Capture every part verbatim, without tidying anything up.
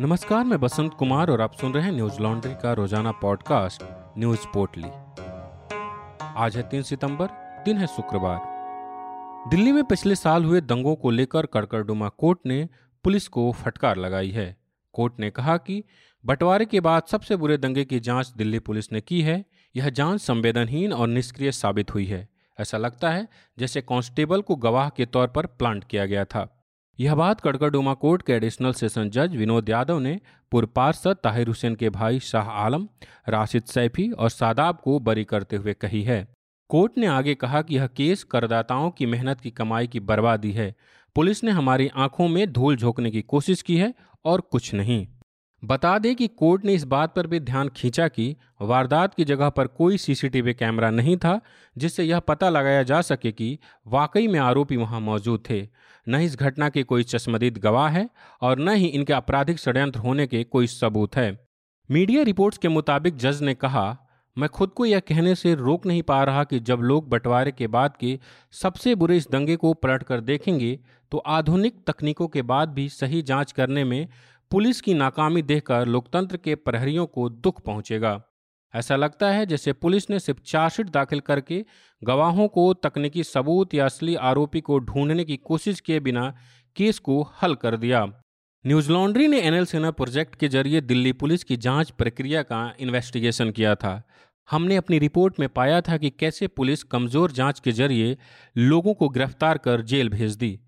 नमस्कार, मैं बसंत कुमार और आप सुन रहे हैं न्यूज़ लॉन्ड्री का रोजाना पॉडकास्ट न्यूज़ पोटली। आज है तीन सितंबर, दिन है शुक्रवार। दिल्ली में पिछले साल हुए दंगों को लेकर कड़कड़डूमा कोर्ट ने पुलिस को फटकार लगाई है। कोर्ट ने कहा कि बंटवारे के बाद सबसे बुरे दंगे की जांच दिल्ली पुलिस ने की है। यह जांच संवेदनहीन और निष्क्रिय साबित हुई है। ऐसा लगता है जैसे कांस्टेबल को गवाह के तौर पर प्लांट किया गया था। यह बात कड़कड़डूमा कोर्ट के एडिशनल सेशन जज विनोद यादव ने पूर्व पार्षद ताहिर हुसैन के भाई शाह आलम, राशिद सैफी और सादाब को बरी करते हुए कही है। कोर्ट ने आगे कहा कि यह केस करदाताओं की मेहनत की कमाई की बर्बादी है। पुलिस ने हमारी आंखों में धूल झोंकने की कोशिश की है और कुछ नहीं। बता दें कि कोर्ट ने इस बात पर भी ध्यान खींचा कि वारदात की जगह पर कोई सीसीटीवी कैमरा नहीं था जिससे यह पता लगाया जा सके कि वाकई में आरोपी वहां मौजूद थे। न इस घटना के कोई चश्मदीद गवाह है और न ही इनके आपराधिक षड्यंत्र होने के कोई सबूत है। मीडिया रिपोर्ट्स के मुताबिक जज ने कहा, मैं खुद को यह कहने से रोक नहीं पा रहा कि जब लोग बंटवारे के बाद के सबसे बुरे इस दंगे को पलट कर देखेंगे तो आधुनिक तकनीकों के बाद भी सही जांच करने में पुलिस की नाकामी देखकर लोकतंत्र के प्रहरियों को दुख पहुंचेगा। ऐसा लगता है जैसे पुलिस ने सिर्फ चार्जशीट दाखिल करके गवाहों को तकनीकी सबूत या असली आरोपी को ढूंढने की कोशिश किए बिना केस को हल कर दिया। न्यूज़ लॉन्ड्री ने एनएलसीना प्रोजेक्ट के जरिए दिल्ली पुलिस की जांच प्रक्रिया का इन्वेस्टिगेशन किया था। हमने अपनी रिपोर्ट में पाया था कि कैसे पुलिस कमज़ोर जांच के जरिए लोगों को गिरफ्तार कर जेल भेज दी।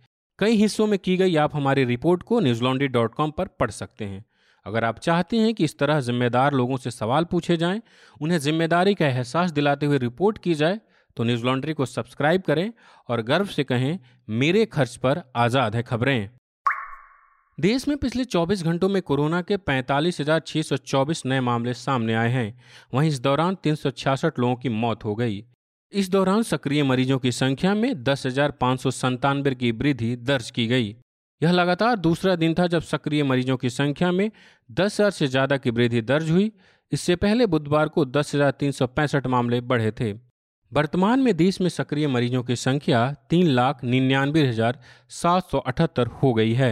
कई हिस्सों में की गई आप हमारी रिपोर्ट को न्यूज़ लॉन्ड्री डॉट कॉम पर पढ़ सकते हैं। अगर आप चाहते हैं कि इस तरह जिम्मेदार लोगों से सवाल पूछे जाएं, उन्हें जिम्मेदारी का एहसास दिलाते हुए रिपोर्ट की जाए, तो न्यूज़ लॉन्ड्री को सब्सक्राइब करें और गर्व से कहें, मेरे खर्च पर आज़ाद है खबरें। देश में पिछले चौबीस घंटों में कोरोना के पैंतालीस हज़ार छह सौ चौबीस नए मामले सामने आए हैं। वहीं इस दौरान तीन सौ छियासठ लोगों की मौत हो गई। इस दौरान सक्रिय मरीजों की संख्या में दस हजार पाँच सौ संतानवे की वृद्धि दर्ज की गई। यह लगातार दूसरा दिन था जब सक्रिय मरीजों की संख्या में दस हजार से ज़्यादा की वृद्धि दर्ज हुई। इससे पहले बुधवार को दस हजार तीन सौ पैंसठ मामले बढ़े थे। वर्तमान में देश में सक्रिय मरीजों की संख्या तीन लाख निन्यानवे हजार सात सौ अठहत्तर हो गई है।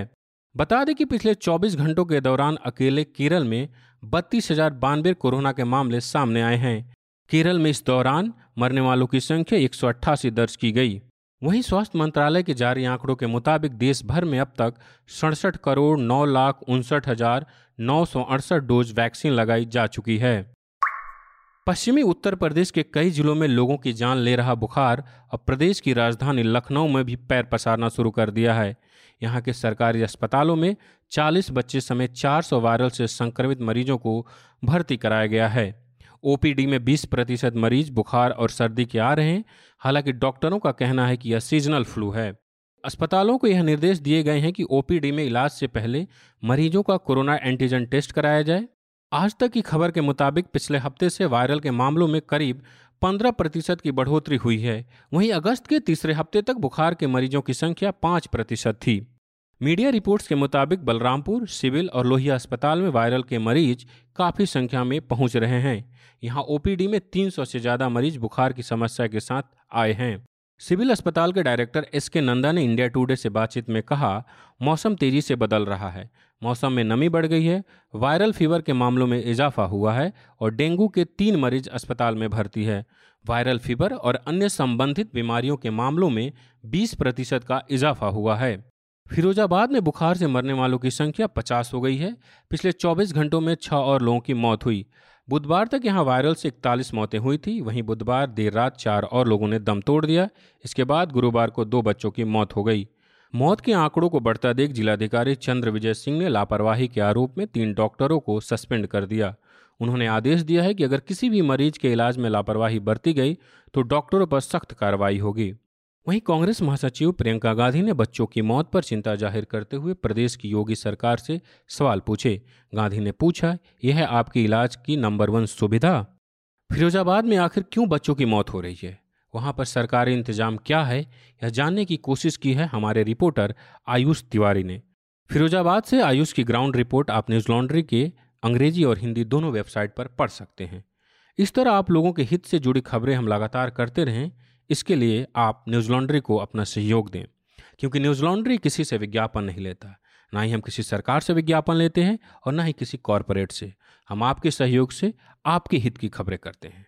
बता दें कि पिछले चौबीस घंटों के दौरान अकेले केरल में बत्तीस हजार बानवे कोरोना के मामले सामने आए हैं। केरल में इस दौरान मरने वालों की संख्या एक सौ अट्ठासी दर्ज की गई। वहीं स्वास्थ्य मंत्रालय के जारी आंकड़ों के मुताबिक देश भर में अब तक सड़सठ करोड़ नौ लाख उनसठ हजार नौ सौ अड़सठ डोज वैक्सीन लगाई जा चुकी है। पश्चिमी उत्तर प्रदेश के कई जिलों में लोगों की जान ले रहा बुखार अब प्रदेश की राजधानी लखनऊ में भी पैर पसारना शुरू कर दिया है। यहाँ के सरकारी अस्पतालों में चालीस बच्चे समेत चार सौ वायरल से संक्रमित मरीजों को भर्ती कराया गया है। ओपीडी में बीस प्रतिशत मरीज बुखार और सर्दी के आ रहे हैं। हालांकि डॉक्टरों का कहना है कि यह सीजनल फ्लू है। अस्पतालों को यह निर्देश दिए गए हैं कि ओपीडी में इलाज से पहले मरीजों का कोरोना एंटीजन टेस्ट कराया जाए। आज तक की खबर के मुताबिक पिछले हफ्ते से वायरल के मामलों में करीब पंद्रह प्रतिशत की बढ़ोतरी हुई है। वहीं अगस्त के तीसरे हफ्ते तक बुखार के मरीजों की संख्या पाँच प्रतिशत थी। मीडिया रिपोर्ट्स के मुताबिक बलरामपुर, सिविल और लोहिया अस्पताल में वायरल के मरीज काफ़ी संख्या में पहुंच रहे हैं। यहां ओपीडी में तीन सौ से ज़्यादा मरीज बुखार की समस्या के साथ आए हैं। सिविल अस्पताल के डायरेक्टर एस के नंदा ने इंडिया टूडे से बातचीत में कहा, मौसम तेजी से बदल रहा है। मौसम में नमी बढ़ गई है, वायरल फीवर के मामलों में इजाफा हुआ है और डेंगू के तीन मरीज अस्पताल में भर्ती है। वायरल फीवर और अन्य संबंधित बीमारियों के मामलों में बीस प्रतिशत का इजाफा हुआ है। फिरोजाबाद में बुखार से मरने वालों की संख्या पचास हो गई है। पिछले चौबीस घंटों में छह और लोगों की मौत हुई। बुधवार तक यहां वायरल से इकतालीस मौतें हुई थी। वहीं बुधवार देर रात चार और लोगों ने दम तोड़ दिया। इसके बाद गुरुवार को दो बच्चों की मौत हो गई। मौत के आंकड़ों को बढ़ता देख जिलाधिकारी चंद्र विजय सिंह ने लापरवाही के आरोप में तीन डॉक्टरों को सस्पेंड कर दिया। उन्होंने आदेश दिया है कि अगर किसी भी मरीज के इलाज में लापरवाही बरती गई तो डॉक्टरों पर सख्त कार्रवाई होगी। वहीं कांग्रेस महासचिव प्रियंका गांधी ने बच्चों की मौत पर चिंता जाहिर करते हुए प्रदेश की योगी सरकार से सवाल पूछे। गांधी ने पूछा, यह है आपके इलाज की नंबर वन सुविधा? फिरोजाबाद में आखिर क्यों बच्चों की मौत हो रही है, वहां पर सरकारी इंतजाम क्या है, यह जानने की कोशिश की है हमारे रिपोर्टर आयुष तिवारी ने। फिरोजाबाद से आयुष की ग्राउंड रिपोर्ट आप न्यूज़ लॉन्ड्री के अंग्रेजी और हिंदी दोनों वेबसाइट पर पढ़ सकते हैं। इस तरह आप लोगों के हित से जुड़ी खबरें हम लगातार करते रहें, इसके लिए आप न्यूज़ लॉन्ड्री को अपना सहयोग दें, क्योंकि न्यूज़ लॉन्ड्री किसी से विज्ञापन नहीं लेता। ना ही हम किसी सरकार से विज्ञापन लेते हैं और ना ही किसी कॉरपोरेट से। हम आपके सहयोग से आपके हित की खबरें करते हैं।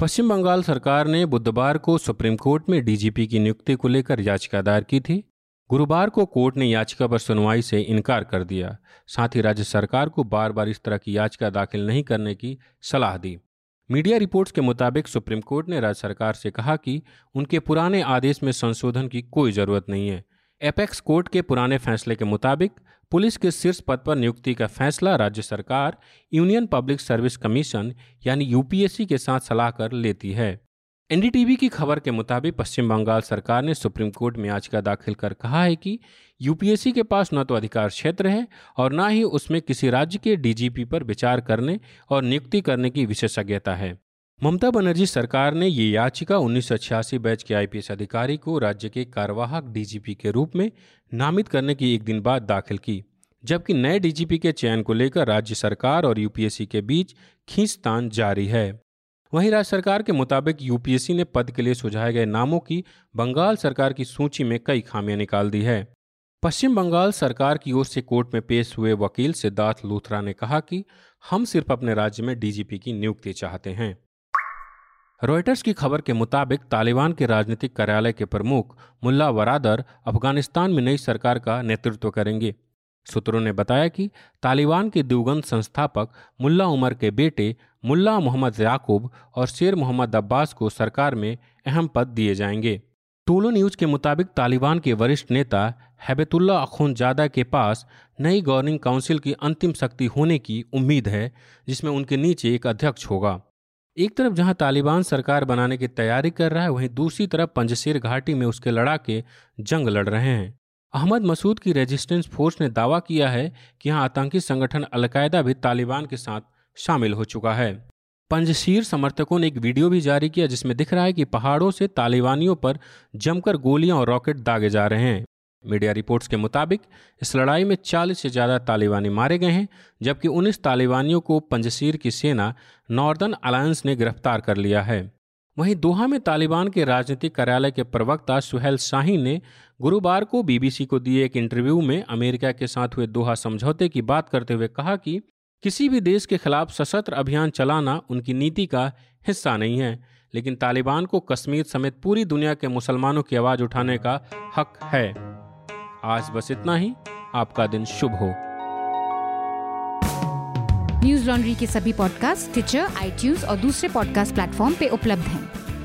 पश्चिम बंगाल सरकार ने बुधवार को सुप्रीम कोर्ट में डीजीपी की नियुक्ति को लेकर याचिका दायर की थी। गुरुवार को कोर्ट ने याचिका पर सुनवाई से इनकार कर दिया। साथ ही राज्य सरकार को बार बार इस तरह की याचिका दाखिल नहीं करने की सलाह दी। मीडिया रिपोर्ट्स के मुताबिक सुप्रीम कोर्ट ने राज्य सरकार से कहा कि उनके पुराने आदेश में संशोधन की कोई ज़रूरत नहीं है। एपेक्स कोर्ट के पुराने फैसले के मुताबिक पुलिस के शीर्ष पद पर नियुक्ति का फैसला राज्य सरकार यूनियन पब्लिक सर्विस कमीशन यानी यूपीएससी के साथ सलाह कर लेती है। एनडीटीवी की खबर के मुताबिक पश्चिम बंगाल सरकार ने सुप्रीम कोर्ट में याचिका दाखिल कर कहा है कि यूपीएससी के पास न तो अधिकार क्षेत्र है और न ही उसमें किसी राज्य के डीजीपी पर विचार करने और नियुक्ति करने की विशेषज्ञता है। ममता बनर्जी सरकार ने ये याचिका उन्नीस सौ छियासी बैच के आईपीएस अधिकारी को राज्य के कार्यवाहक डीजीपी के रूप में नामित करने की एक दिन बाद दाखिल की, जबकि नए डीजीपी के चयन को लेकर राज्य सरकार और यूपीएससी के बीच खींचतान जारी है। वहीं राज्य सरकार के मुताबिक यूपीएससी ने पद के लिए सुझाए गए नामों की बंगाल सरकार की सूची में कई खामियां निकाल दी है। पश्चिम बंगाल सरकार की ओर से कोर्ट में पेश हुए वकील सिद्धार्थ लूथरा ने कहा कि हम सिर्फ अपने राज्य में डीजीपी की नियुक्ति चाहते हैं। रॉयटर्स की खबर के मुताबिक तालिबान के राजनीतिक कार्यालय के प्रमुख मुल्ला वरादर अफगानिस्तान में नई सरकार का नेतृत्व करेंगे। सूत्रों ने बताया कि तालिबान के दिवगंत संस्थापक मुल्ला उमर के बेटे मुल्ला मोहम्मद याक़ूब और शेर मोहम्मद अब्बास को सरकार में अहम पद दिए जाएंगे। टोलो न्यूज़ के मुताबिक तालिबान के वरिष्ठ नेता हैबेतुल्ला अख़ुन जादा के पास नई गवर्निंग काउंसिल की अंतिम शक्ति होने की उम्मीद है, जिसमें उनके नीचे एक अध्यक्ष होगा। एक तरफ जहां तालिबान सरकार बनाने की तैयारी कर रहा है, वहीं दूसरी तरफ पंजशीर घाटी में उसके लड़ाके जंग लड़ रहे हैं। अहमद मसूद की रेजिस्टेंस फोर्स ने दावा किया है कि यहां आतंकी संगठन अलकायदा भी तालिबान के साथ शामिल हो चुका है। पंजशीर समर्थकों ने एक वीडियो भी जारी किया जिसमें दिख रहा है कि पहाड़ों से तालिबानियों पर जमकर गोलियां और रॉकेट दागे जा रहे हैं। मीडिया रिपोर्ट्स के मुताबिक इस लड़ाई में चालीस से ज़्यादा तालिबानी मारे गए हैं, जबकि उन्नीस तालिबानियों को पंजशीर की सेना नॉर्दर्न अलायंस ने गिरफ्तार कर लिया है। वहीं दोहा में तालिबान के राजनीतिक कार्यालय के प्रवक्ता सुहैल शाही ने गुरुवार को बीबीसी को दिए एक इंटरव्यू में अमेरिका के साथ हुए दोहा समझौते की बात करते हुए कहा कि किसी भी देश के खिलाफ सशस्त्र अभियान चलाना उनकी नीति का हिस्सा नहीं है, लेकिन तालिबान को कश्मीर समेत पूरी दुनिया के मुसलमानों की आवाज़ उठाने का हक है। आज बस इतना ही। आपका दिन शुभ हो। न्यूज़ लॉन्ड्री के सभी पॉडकास्ट टिचर, आईट्यूज और दूसरे पॉडकास्ट प्लेटफॉर्म पे उपलब्ध हैं।